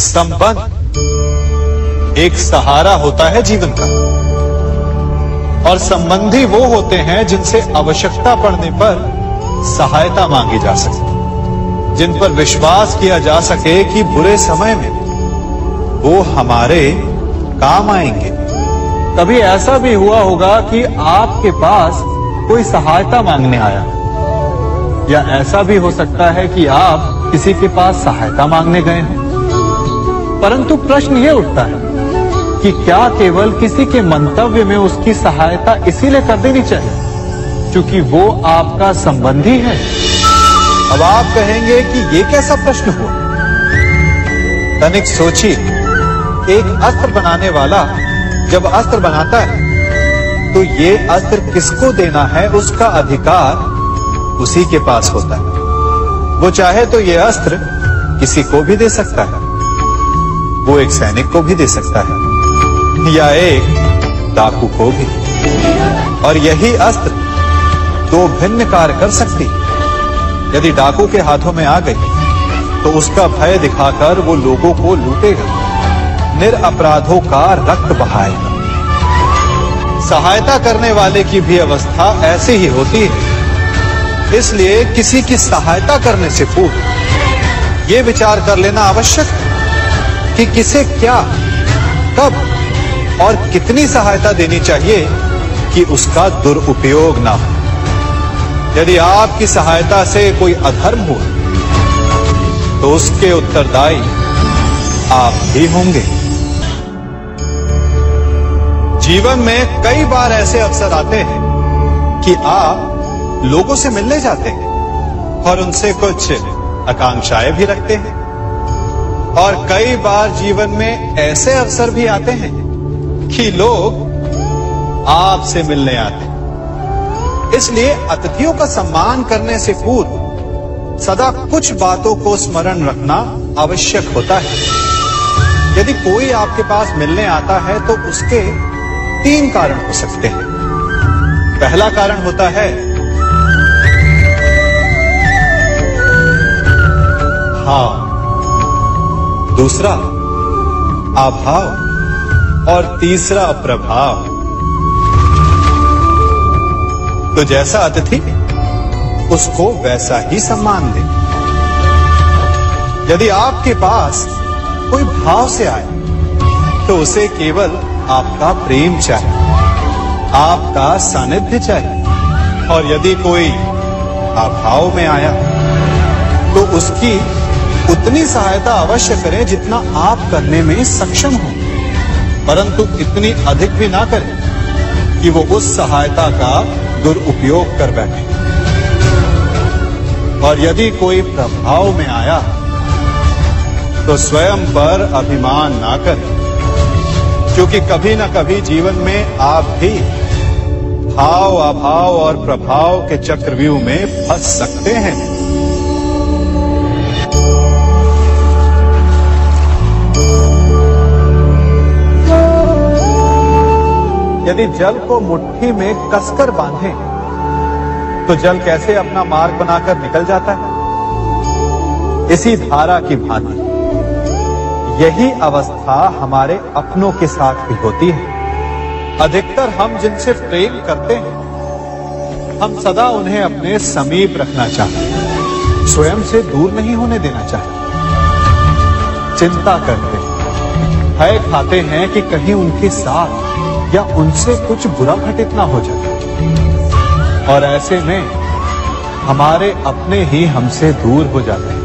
संबंध एक सहारा होता है जीवन का, और संबंधी वो होते हैं जिनसे आवश्यकता पड़ने पर सहायता मांगी जा सके, जिन पर विश्वास किया जा सके कि बुरे समय में वो हमारे काम आएंगे। कभी ऐसा भी हुआ होगा कि आपके पास कोई सहायता मांगने आया, या ऐसा भी हो सकता है कि आप किसी के पास सहायता मांगने गए हैं। परंतु प्रश्न ये उठता है कि क्या केवल किसी के मंतव्य में उसकी सहायता इसीलिए कर देनी चाहिए क्योंकि वो आपका संबंधी है? अब आप कहेंगे कि ये कैसा प्रश्न हुआ। तनिक सोचिए, एक अस्त्र बनाने वाला जब अस्त्र बनाता है तो ये अस्त्र किसको देना है उसका अधिकार उसी के पास होता है। वो चाहे तो ये अस्त्र किसी को भी दे सकता है, वो एक सैनिक को भी दे सकता है या एक डाकू को भी, और यही अस्त्र दो भिन्न कार्य कर सकती। यदि डाकू के हाथों में आ गई तो उसका भय दिखाकर वो लोगों को लूटेगा, निरअपराधों का रक्त बहाएगा। सहायता करने वाले की भी अवस्था ऐसी ही होती है, इसलिए किसी की सहायता करने से पूर्व ये विचार कर लेना आवश्यक है कि किसे क्या, कब और कितनी सहायता देनी चाहिए कि उसका दुरुपयोग ना हो। यदि आपकी सहायता से कोई अधर्म हुआ तो उसके उत्तरदायी आप ही होंगे। जीवन में कई बार ऐसे अवसर आते हैं कि आप लोगों से मिलने जाते हैं और उनसे कुछ आकांक्षाएं भी रखते हैं, और कई बार जीवन में ऐसे अवसर भी आते हैं कि लोग आपसे मिलने आते हैं। इसलिए अतिथियों का सम्मान करने से पूर्व सदा कुछ बातों को स्मरण रखना आवश्यक होता है। यदि कोई आपके पास मिलने आता है तो उसके 3 कारण हो सकते हैं। पहला कारण होता है हाँ, दूसरा अभाव और तीसरा प्रभाव। तो जैसा अतिथि उसको वैसा ही सम्मान दे। यदि आपके पास कोई भाव से आए तो उसे केवल आपका प्रेम चाहिए, आपका सानिध्य चाहिए, और यदि कोई अभाव में आया तो उसकी उतनी सहायता अवश्य करें जितना आप करने में सक्षम हो, परंतु इतनी अधिक भी ना करें कि वो उस सहायता का दुरुपयोग कर बैठे। और यदि कोई प्रभाव में आया तो स्वयं पर अभिमान ना करें, क्योंकि कभी ना कभी जीवन में आप भी भाव, अभाव और प्रभाव के चक्रव्यूह में फंस सकते हैं। यदि जल को मुट्ठी में कसकर बांधें तो जल कैसे अपना मार्ग बनाकर निकल जाता है, इसी धारा की भांति यही अवस्था हमारे अपनों के साथ भी होती है। अधिकतर हम जिनसे प्रेम करते हैं, हम सदा उन्हें अपने समीप रखना चाहते हैं, स्वयं से दूर नहीं होने देना चाहते। चिंता करते हैं, भय खाते हैं कि कहीं उनके साथ या उनसे कुछ बुरा घटित ना हो जाए, और ऐसे में हमारे अपने ही हमसे दूर हो जाते हैं,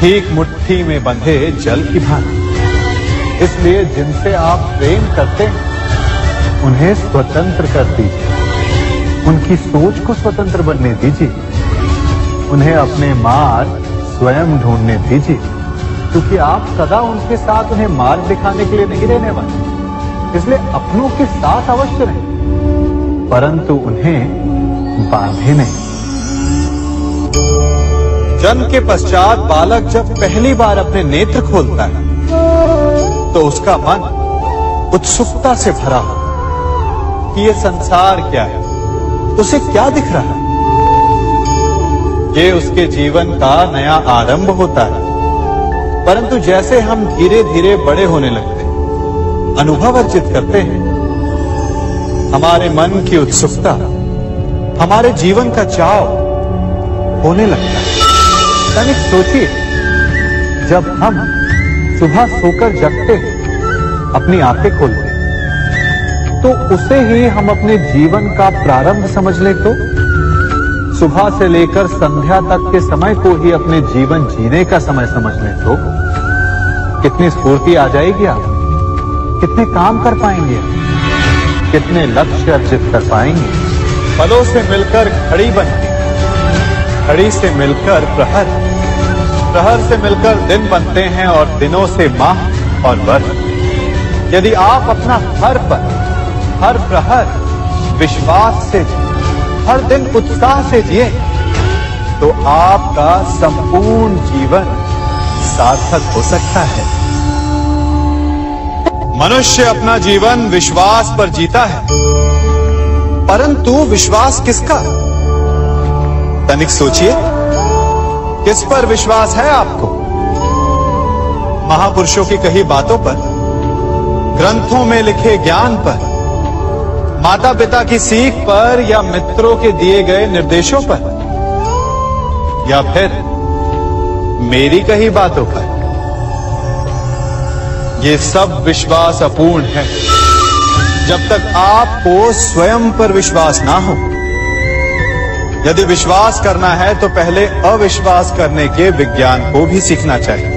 ठीक मुट्ठी में बंधे जल की भांति। इसलिए जिनसे आप प्रेम करते हैं उन्हें स्वतंत्र कर दीजिए, उनकी सोच को स्वतंत्र बनने दीजिए, उन्हें अपने मार्ग स्वयं ढूंढने दीजिए, क्योंकि आप सदा उनके साथ उन्हें मार्ग दिखाने के लिए नहीं रहने वाले। इसलिए अपनों के साथ अवश्य रहें, परंतु उन्हें बांधे नहीं। जन्म के पश्चात बालक जब पहली बार अपने नेत्र खोलता है तो उसका मन उत्सुकता से भरा होता है कि यह संसार क्या है, उसे क्या दिख रहा है। ये उसके जीवन का नया आरंभ होता है, परंतु जैसे हम धीरे धीरे बड़े होने लगते हैं, अनुभव अर्जित करते हैं, हमारे मन की उत्सुकता, हमारे जीवन का चाव होने लगता है। तनिक सोचिए, जब हम सुबह सोकर जगते हैं, अपनी आंखें खोलते हैं, तो उसे ही हम अपने जीवन का प्रारंभ समझ ले तो सुबह से लेकर संध्या तक के समय को ही अपने जीवन जीने का समय समझ लें तो कितनी स्फूर्ति आ जाएगी आप, कितने काम कर पाएंगे, कितने लक्ष्य अर्जित कर पाएंगे। पलों से मिलकर घड़ी बनती, घड़ी से मिलकर प्रहर, प्रहर से मिलकर दिन बनते हैं और दिनों से माह और वर्ष। यदि आप अपना हर पल, हर प्रहर विश्वास से, हर दिन उत्साह से जिए तो आपका संपूर्ण जीवन सार्थक हो सकता है। मनुष्य अपना जीवन विश्वास पर जीता है, परंतु विश्वास किसका? तनिक सोचिए, किस पर विश्वास है आपको? महापुरुषों की कही बातों पर, ग्रंथों में लिखे ज्ञान पर, माता पिता की सीख पर, या मित्रों के दिए गए निर्देशों पर, या फिर मेरी कही बातों पर? ये सब विश्वास अपूर्ण है। जब तक आपको स्वयं पर विश्वास ना हो, यदि विश्वास करना है तो पहले अविश्वास करने के विज्ञान को भी सीखना चाहिए।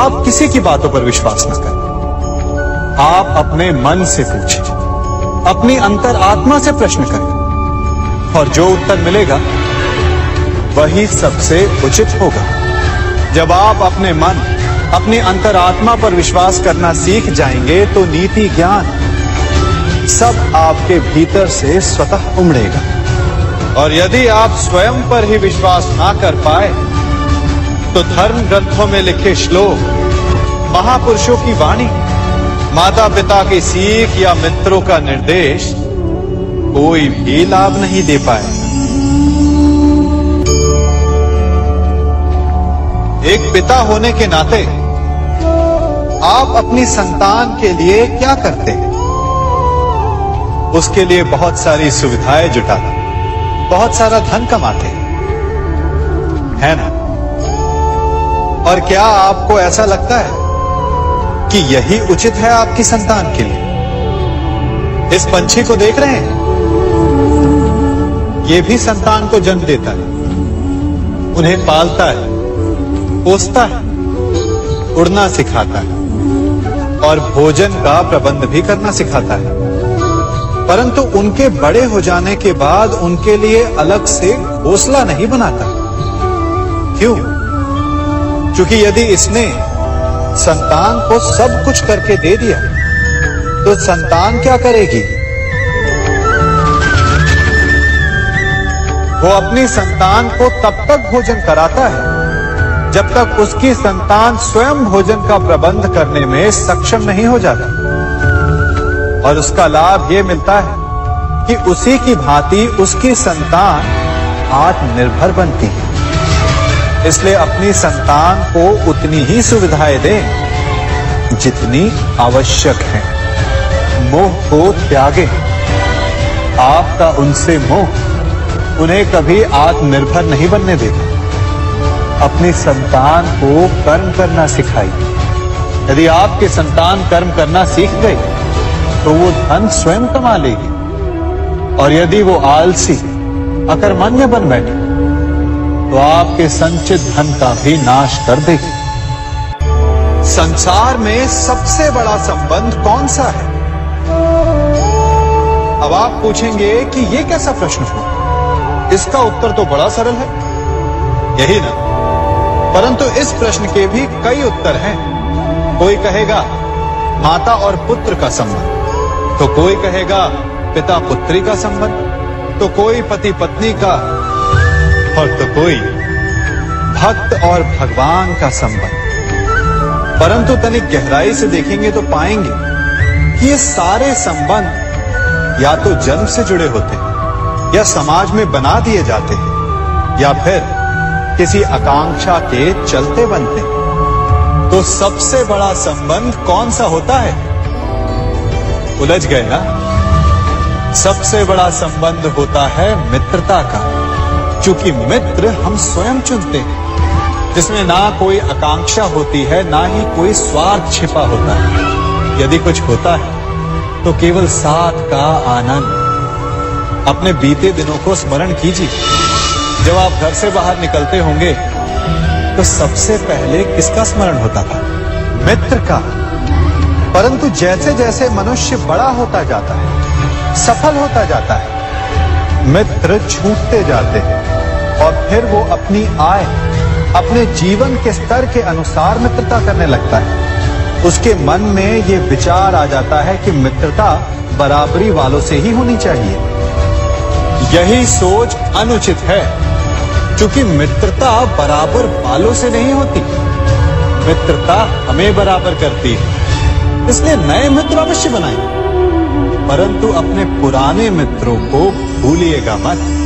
आप किसी की बातों पर विश्वास ना करें, आप अपने मन से पूछें, अपनी अंतरात्मा से प्रश्न करें और जो उत्तर मिलेगा वही सबसे उचित होगा। जब आप अपने मन, अपनी अंतरात्मा पर विश्वास करना सीख जाएंगे तो नीति ज्ञान सब आपके भीतर से स्वतः उमड़ेगा। और यदि आप स्वयं पर ही विश्वास ना कर पाए तो धर्म ग्रंथों में लिखे श्लोक, महापुरुषों की वाणी, माता पिता की सीख या मित्रों का निर्देश कोई भी लाभ नहीं दे पाए। एक पिता होने के नाते आप अपनी संतान के लिए क्या करते हैं? उसके लिए बहुत सारी सुविधाएं जुटाते, बहुत सारा धन कमाते हैं ना? और क्या आपको ऐसा लगता है कि यही उचित है आपकी संतान के लिए? इस पंछी को देख रहे हैं, यह भी संतान को जन्म देता है, उन्हें पालता है, पोसता है, उड़ना सिखाता है और भोजन का प्रबंध भी करना सिखाता है। परंतु उनके बड़े हो जाने के बाद उनके लिए अलग से घोंसला नहीं बनाता। क्यों? क्योंकि यदि इसने संतान को सब कुछ करके दे दिया तो संतान क्या करेगी? वो अपनी संतान को तब तक भोजन कराता है जब तक उसकी संतान स्वयं भोजन का प्रबंध करने में सक्षम नहीं हो जाता। और उसका लाभ ये मिलता है कि उसी की भांति उसकी संतान आत्मनिर्भर बनती है। इसलिए अपनी संतान को उतनी ही सुविधाएं दें जितनी आवश्यक है। मोह को त्यागें। आपका उनसे मोह उन्हें कभी आत्मनिर्भर नहीं बनने देगा। अपनी संतान को कर्म करना सिखाइए। यदि आपके संतान कर्म करना सीख गए तो वो धन स्वयं कमा लेगी। और यदि वो आलसी, अकर्मण्य बन बैठे तो आपके संचित धन का भी नाश कर देगी। संसार में सबसे बड़ा संबंध कौन सा है? अब आप पूछेंगे कि यह कैसा प्रश्न हुआ? इसका उत्तर तो बड़ा सरल है, यही ना? परंतु इस प्रश्न के भी कई उत्तर हैं। कोई कहेगा माता और पुत्र का संबंध, तो कोई कहेगा पिता पुत्री का संबंध, तो कोई पति पत्नी का, और तो कोई भक्त और भगवान का संबंध। परंतु तनिक गहराई से देखेंगे तो पाएंगे कि ये सारे संबंध या तो जन्म से जुड़े होते हैं, या समाज में बना दिए जाते हैं, या फिर किसी आकांक्षा के चलते बनते हैं। तो सबसे बड़ा संबंध कौन सा होता है? उलझ गए ना? सबसे बड़ा संबंध होता है मित्रता का, क्योंकि मित्र हम स्वयं चुनते हैं, जिसमें ना कोई आकांक्षा होती है, ना ही कोई स्वार्थ छिपा होता है। यदि कुछ होता है तो केवल साथ का आनंद। अपने बीते दिनों को स्मरण कीजिए। जब आप घर से बाहर निकलते होंगे तो सबसे पहले किसका स्मरण होता था? मित्र का। परंतु जैसे जैसे मनुष्य बड़ा होता जाता है, सफल होता जाता है, मित्र छूटते जाते हैं और फिर वो अपनी आय, अपने जीवन के स्तर के अनुसार मित्रता करने लगता है। उसके मन में ये विचार आ जाता है कि मित्रता बराबरी वालों से ही होनी चाहिए। यही सोच अनुचित है, क्योंकि मित्रता बराबर वालों से नहीं होती। मित्रता हमें बराबर करती है। इसलिए नए मित्र अवश्य बनाएं, परंतु अपने पुराने मित्रों को भूलिएगा मत।